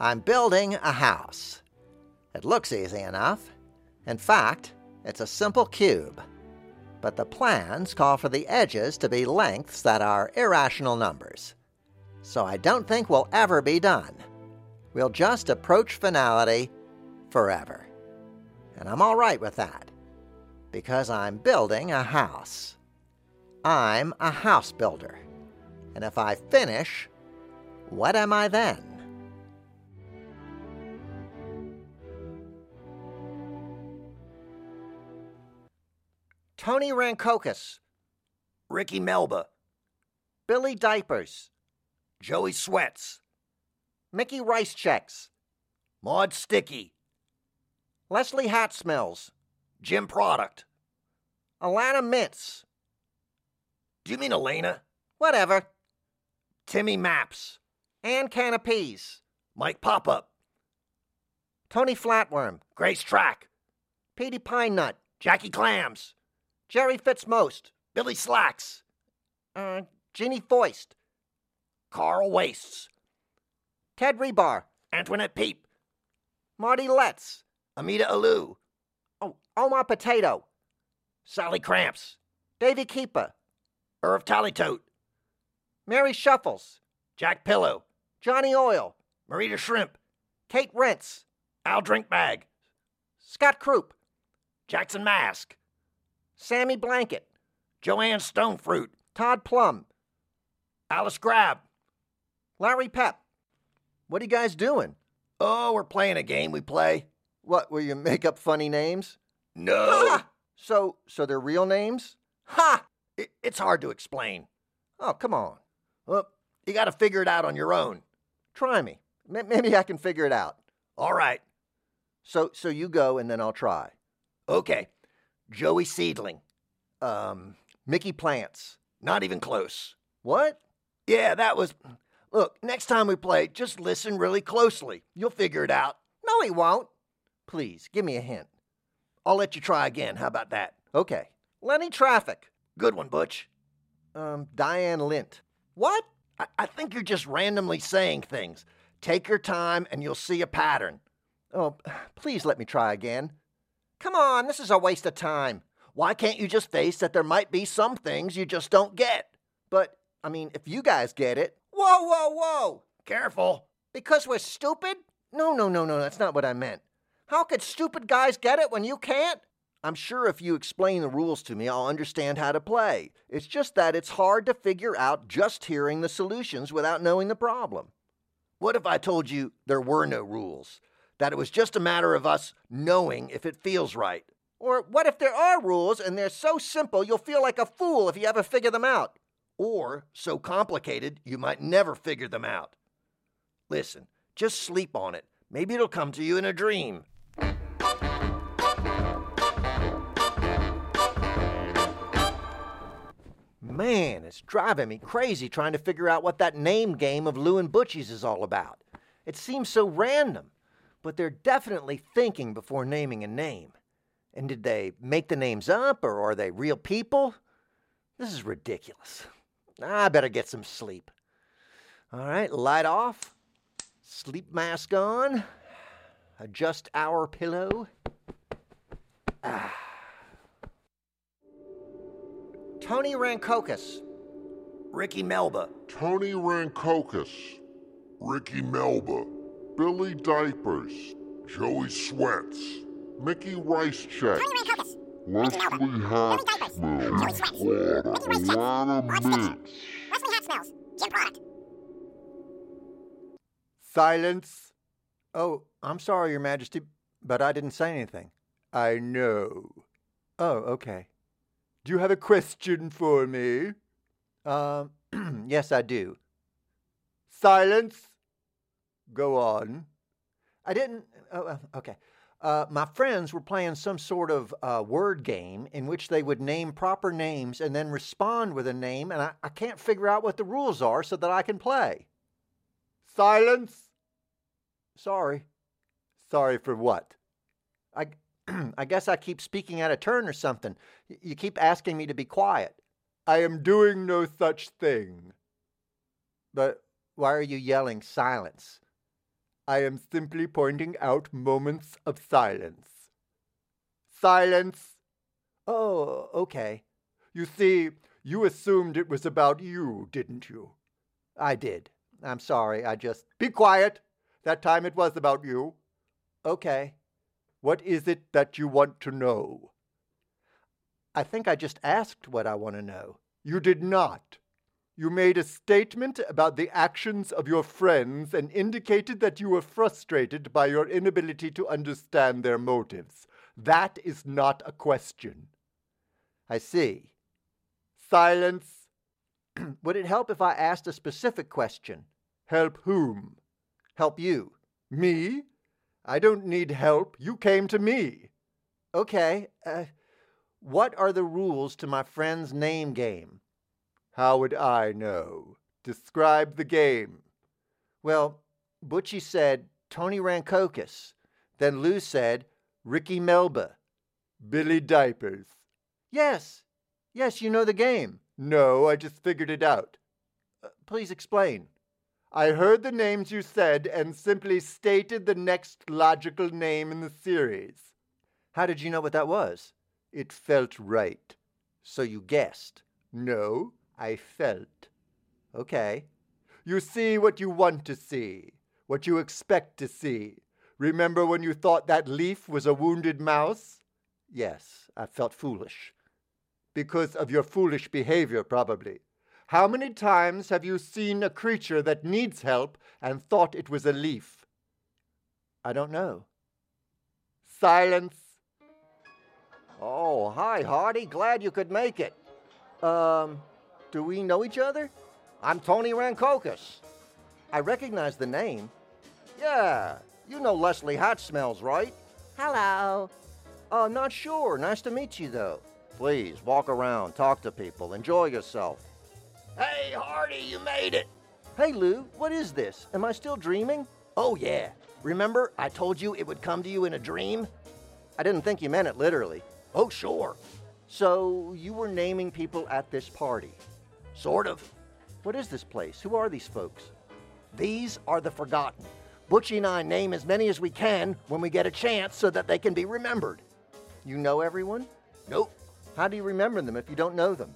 I'm building a house. It looks easy enough. In fact, it's a simple cube. But the plans call for the edges to be lengths that are irrational numbers. So I don't think we'll ever be done. We'll just approach finality forever. And I'm all right with that. Because I'm building a house. I'm a house builder. And if I finish, what am I then? Tony Rancocas. Ricky Melba. Billy Diapers. Joey Sweats. Mickey Rice Checks. Maud Sticky. Leslie Hat Smells. Jim Product. Alana Mintz. Do you mean Elena? Whatever. Timmy Maps. Ann Canopies. Mike Pop-Up. Tony Flatworm. Grace Track. Petey Pine Nut. Jackie Clams. Jerry Fitzmost. Billy Slacks. Ginny Foist. Carl Wastes. Ted Rebar. Antoinette Peep. Marty Letts. Amita Alou. Oh, Omar Potato. Sally Cramps. Davy Keeper. Irv Tallytote. Mary Shuffles. Jack Pillow. Johnny Oil. Marita Shrimp. Kate Rentz. Al Drinkbag. Scott Krupp. Jackson Mask. Sammy Blanket. Joanne Stonefruit. Todd Plum. Alice Grab. Larry Pep. What are you guys doing? Oh, we're playing a game we play. What, will you make up funny names? No. Ha! So they're real names? Ha! It's hard to explain. Oh, come on. Well, you gotta figure it out on your own. Try me. Maybe I can figure it out. All right. So you go and then I'll try. Okay. Joey Seedling. Mickey Plants. Not even close. What? Yeah, that was... Look, next time we play, just listen really closely. You'll figure it out. No, he won't. Please, give me a hint. I'll let you try again. How about that? Okay. Lenny Traffic. Good one, Butch. Diane Lint. What? I think you're just randomly saying things. Take your time and you'll see a pattern. Oh, please let me try again. Come on, this is a waste of time. Why can't you just face that there might be some things you just don't get? But, I mean, if you guys get it... Whoa, whoa, whoa! Careful! Because we're stupid? No, that's not what I meant. How could stupid guys get it when you can't? I'm sure if you explain the rules to me, I'll understand how to play. It's just that it's hard to figure out just hearing the solutions without knowing the problem. What if I told you there were no rules? That it was just a matter of us knowing if it feels right. Or what if there are rules and they're so simple you'll feel like a fool if you ever figure them out? Or so complicated you might never figure them out. Listen, just sleep on it. Maybe it'll come to you in a dream. Man, it's driving me crazy trying to figure out what that name game of Lou and Butchie's is all about. It seems so random. But they're definitely thinking before naming a name. And did they make the names up, or are they real people? This is ridiculous. I better get some sleep. All right, light off, sleep mask on, adjust our pillow. Ah. Tony Rancocas. Ricky Melba. Tony Rancocas. Ricky Melba. Billy Diapers. Joey Sweats. Mickey Rice Checks. Tony Rancocas. Leslie Hawksmoor, Atlanta Mix. Leslie Hawksmoor's gym product. Silence. Oh, I'm sorry, Your Majesty, but I didn't say anything. I know. Oh, okay. Do you have a question for me? Yes, I do. Silence. Go on. I didn't... Oh, okay. My friends were playing some sort of word game in which they would name proper names and then respond with a name, and I can't figure out what the rules are so that I can play. Silence. Sorry. Sorry for what? I guess I keep speaking out of turn or something. You keep asking me to be quiet. I am doing no such thing. But why are you yelling silence? I am simply pointing out moments of silence. Silence. Oh, okay. You see, you assumed it was about you, didn't you? I did. I'm sorry, I just... Be quiet! That time it was about you. Okay. What is it that you want to know? I think I just asked what I want to know. You did not. You made a statement about the actions of your friends and indicated that you were frustrated by your inability to understand their motives. That is not a question. I see. Silence. Would it help if I asked a specific question? Help whom? Help you. Me? I don't need help. You came to me. Okay. What are the rules to my friend's name game? How would I know? Describe the game. Well, Butchie said Tony Rancocas. Then Lou said Ricky Melba. Billy Diapers. Yes. Yes, you know the game. No, I just figured it out. Please explain. I heard the names you said and simply stated the next logical name in the series. How did you know what that was? It felt right. So you guessed. No. I felt. Okay. You see what you want to see, what you expect to see. Remember when you thought that leaf was a wounded mouse? Yes, I felt foolish. Because of your foolish behavior, probably. How many times have you seen a creature that needs help and thought it was a leaf? I don't know. Silence. Oh, hi, Hearty. Glad you could make it. Do we know each other? I'm Tony Rancocas. I recognize the name. Yeah, you know Leslie Hawksmoor, right? Hello. Not sure. Nice to meet you, though. Please, walk around, talk to people, enjoy yourself. Hey, Hearty, you made it. Hey, Lou, what is this? Am I still dreaming? Oh, yeah. Remember, I told you it would come to you in a dream? I didn't think you meant it literally. Oh, sure. So, you were naming people at this party? Sort of. What is this place? Who are these folks? These are the forgotten. Butchie and I name as many as we can when we get a chance so that they can be remembered. You know everyone? Nope. How do you remember them if you don't know them?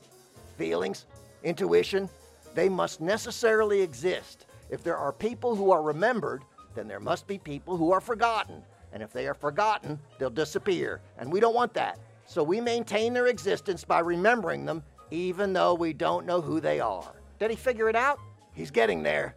Feelings, intuition, they must necessarily exist. If there are people who are remembered, then there must be people who are forgotten. And if they are forgotten, they'll disappear. And we don't want that. So we maintain their existence by remembering them even though we don't know who they are. Did he figure it out? He's getting there.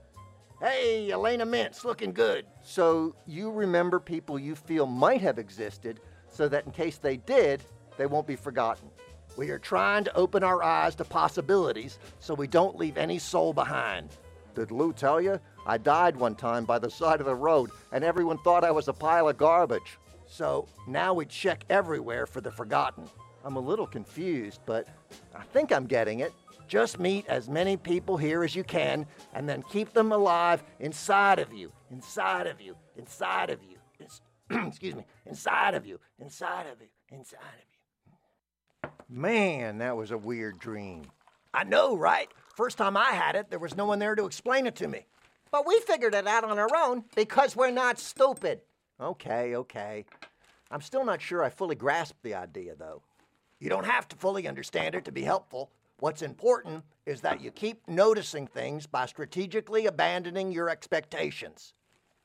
Hey, Elena Mintz, looking good. So you remember people you feel might have existed so that in case they did, they won't be forgotten. We are trying to open our eyes to possibilities so we don't leave any soul behind. Did Lou tell you? I died one time by the side of the road and everyone thought I was a pile of garbage. So now we check everywhere for the forgotten. I'm a little confused, but I think I'm getting it. Just meet as many people here as you can, and then keep them alive inside of you. Excuse me, inside of you. Man, that was a weird dream. I know, right? First time I had it, there was no one there to explain it to me. But we figured it out on our own because we're not stupid. Okay. I'm still not sure I fully grasped the idea, though. You don't have to fully understand it to be helpful. What's important is that you keep noticing things by strategically abandoning your expectations.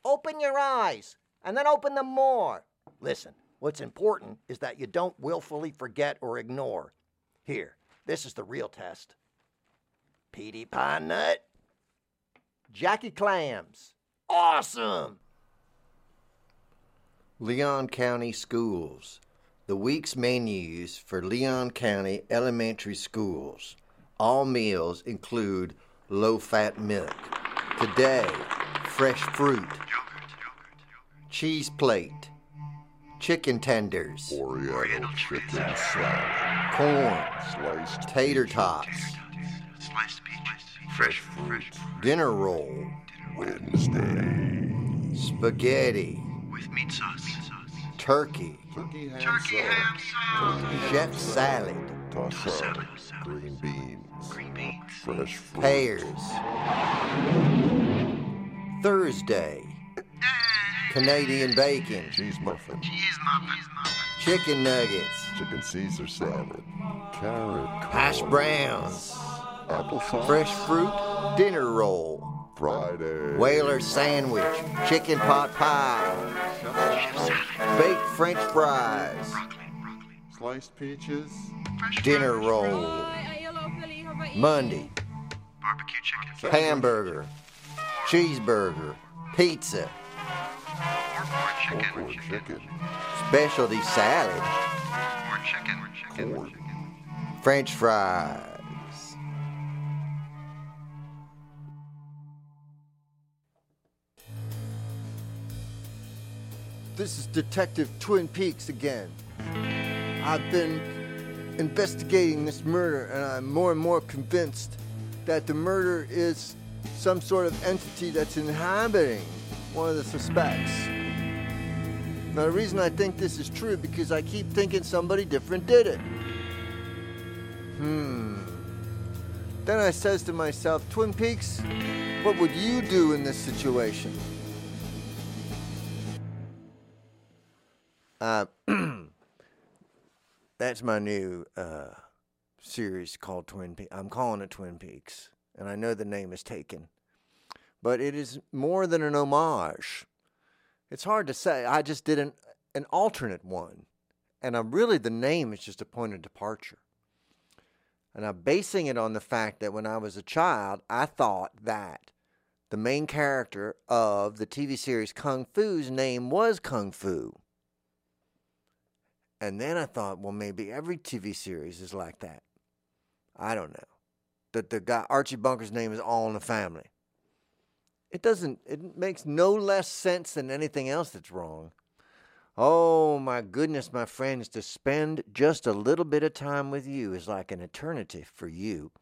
Open your eyes, and then open them more. Listen, What's important is that you don't willfully forget or ignore. Here, this is the real test. Petey Pie Nut. Jackie Clams. Awesome! Leon County Schools. The week's menus for Leon County Elementary Schools. All meals include low-fat milk. Today, fresh fruit, cheese plate, chicken tenders, Oriental chicken salad, corn, sliced tater tots, sliced peaches, fresh fruit, dinner roll, Wednesday, spaghetti, with meat sauce, turkey, ham salad, chef salad, toss salad, green beans, fresh fruit, pears, Thursday, Canadian bacon, cheese muffin, chicken nuggets, chicken Caesar salad, carrot, hash browns, applesauce, fresh fruit, dinner roll, Friday, whaler sandwich, chicken pot pie, baked French fries, broccoli, sliced peaches, dinner roll, Monday, barbecue chicken, hamburger, cheeseburger, pizza, Corn chicken. Specialty salad. Corn chicken. French fries. This is Detective Twin Peaks again. I've been investigating this murder, and I'm more and more convinced that the murder is some sort of entity that's inhabiting one of the suspects. Now, the reason I think this is true because I keep thinking somebody different did it. Then I says to myself, Twin Peaks, what would you do in this situation? That's my new series called Twin Peaks. I'm calling it Twin Peaks, and I know the name is taken. But it is more than an homage. It's hard to say. I just did an alternate one. And I'm really, the name is just a point of departure. And I'm basing it on the fact that when I was a child, I thought that the main character of the TV series Kung Fu's name was Kung Fu. And then I thought, well, maybe every TV series is like that. I don't know. That the guy, Archie Bunker's name is All in the Family. It makes no less sense than anything else that's wrong. Oh, my goodness, my friends, to spend just a little bit of time with you is like an eternity for you.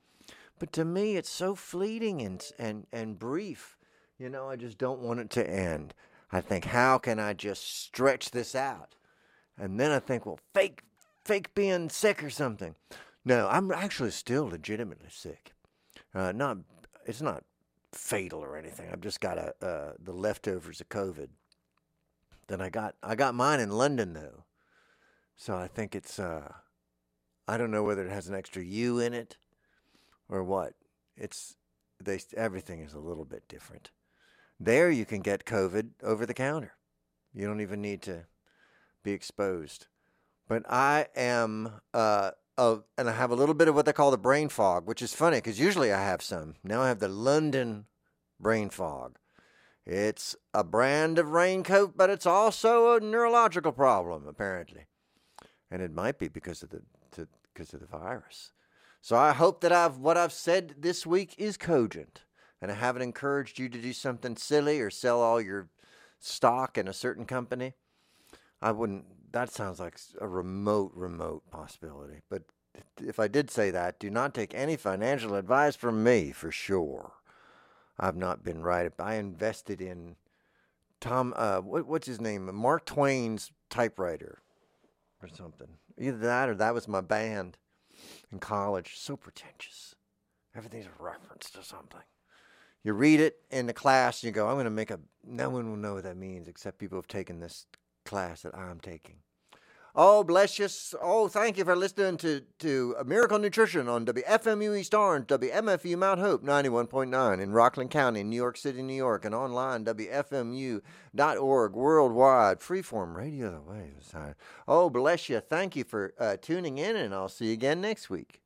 But to me, it's so fleeting and brief. You know, I just don't want it to end. I think, how can I just stretch this out? And then I think, well, fake being sick or something. No, I'm actually still legitimately sick. It's not fatal or anything. I've just got the leftovers of COVID. Then I got mine in London though, so I think it's I don't know whether it has an extra U in it or what. Everything is a little bit different. There you can get COVID over the counter. You don't even need to be exposed. But I am and I have a little bit of what they call the brain fog, which is funny because usually I have some. Now I have the London brain fog. It's a brand of raincoat, but it's also a neurological problem, apparently. And it might be because of the virus. So I hope that what I've said this week is cogent. And I haven't encouraged you to do something silly or sell all your stock in a certain company. I wouldn't. That sounds like a remote possibility. But if I did say that, do not take any financial advice from me, for sure. I've not been right. I invested in what's his name? Mark Twain's typewriter or something. Either that or that was my band in college. So pretentious. Everything's a reference to something. You read it in the class and you go, I'm going to make no one will know what that means except people who've taken this class that I'm taking. Oh, bless you. Oh, thank you for listening to Miracle Nutrition on WFMU East Orange, WMFU Mount Hope, 91.9 in Rockland County, New York City, New York, and online, WFMU.org, worldwide, freeform radio the waves. Oh, bless you. Thank you for tuning in, and I'll see you again next week.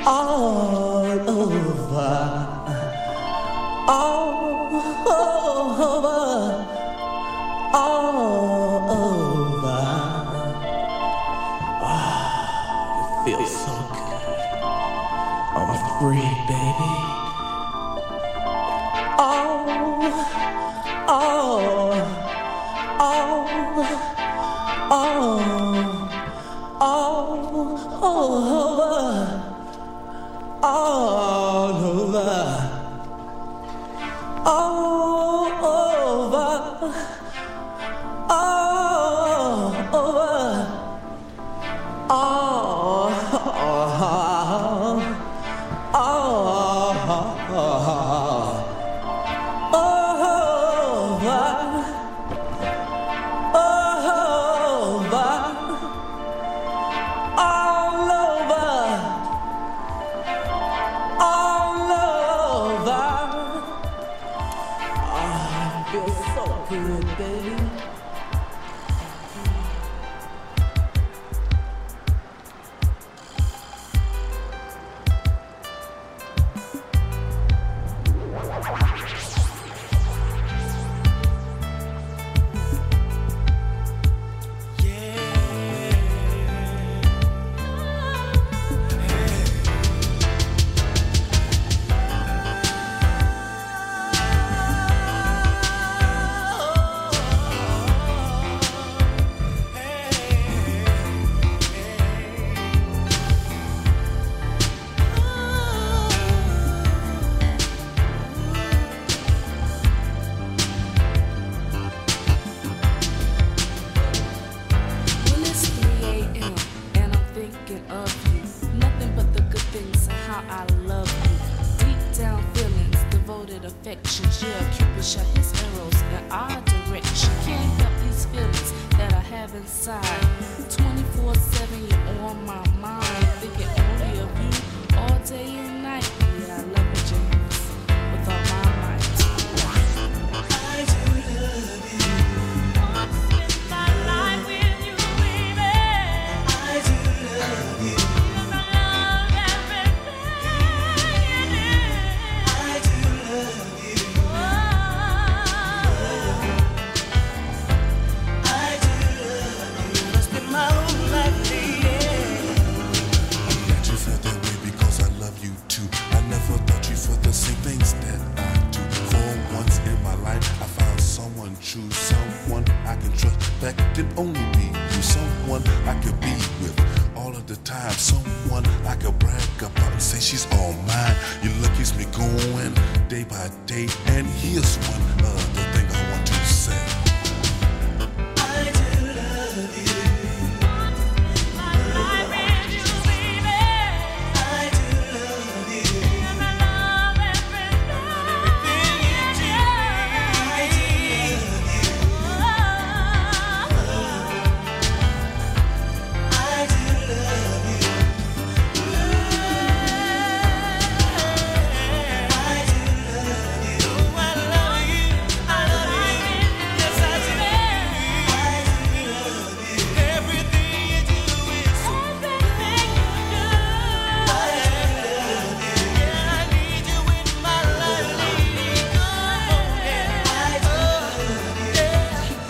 All over. side. 24/7, you're on my mind. Thinking only of you all day and night. Yeah, I love you, James, with all my might. I do love you. Won't spend my life with you, baby. I do love you. Cause I love everything you do. I do love you. Oh. I do love you. Must spend my whole life here. I'm glad you feel that way because I love you too. I never thought you for the same things that I do. For once in my life, I found someone true, someone I can trust. That can only be you, someone I could be with all of the time, someone I could brag about and say she's all mine. Your look keeps me going day by day, and here's one other thing I want to say. I do love you. I do love you. I do love you. I do love you. I love you. I love you. Yes, I do. I do love you. Everything you do is everything you do. I do love you. Yeah, I need you in my life. Lady, oh yeah. I do love you. I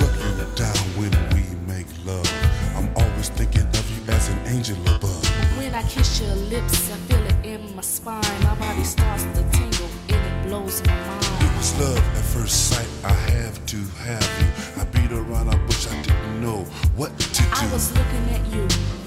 look you down when we make love. I'm always thinking of you as an angel above. When I kiss your lips, I feel it in my spine. My body starts to tingle, and it blows my mind. It was love at first sight. I have to have you. I beat around a bush. I didn't know what to do. I was looking at you,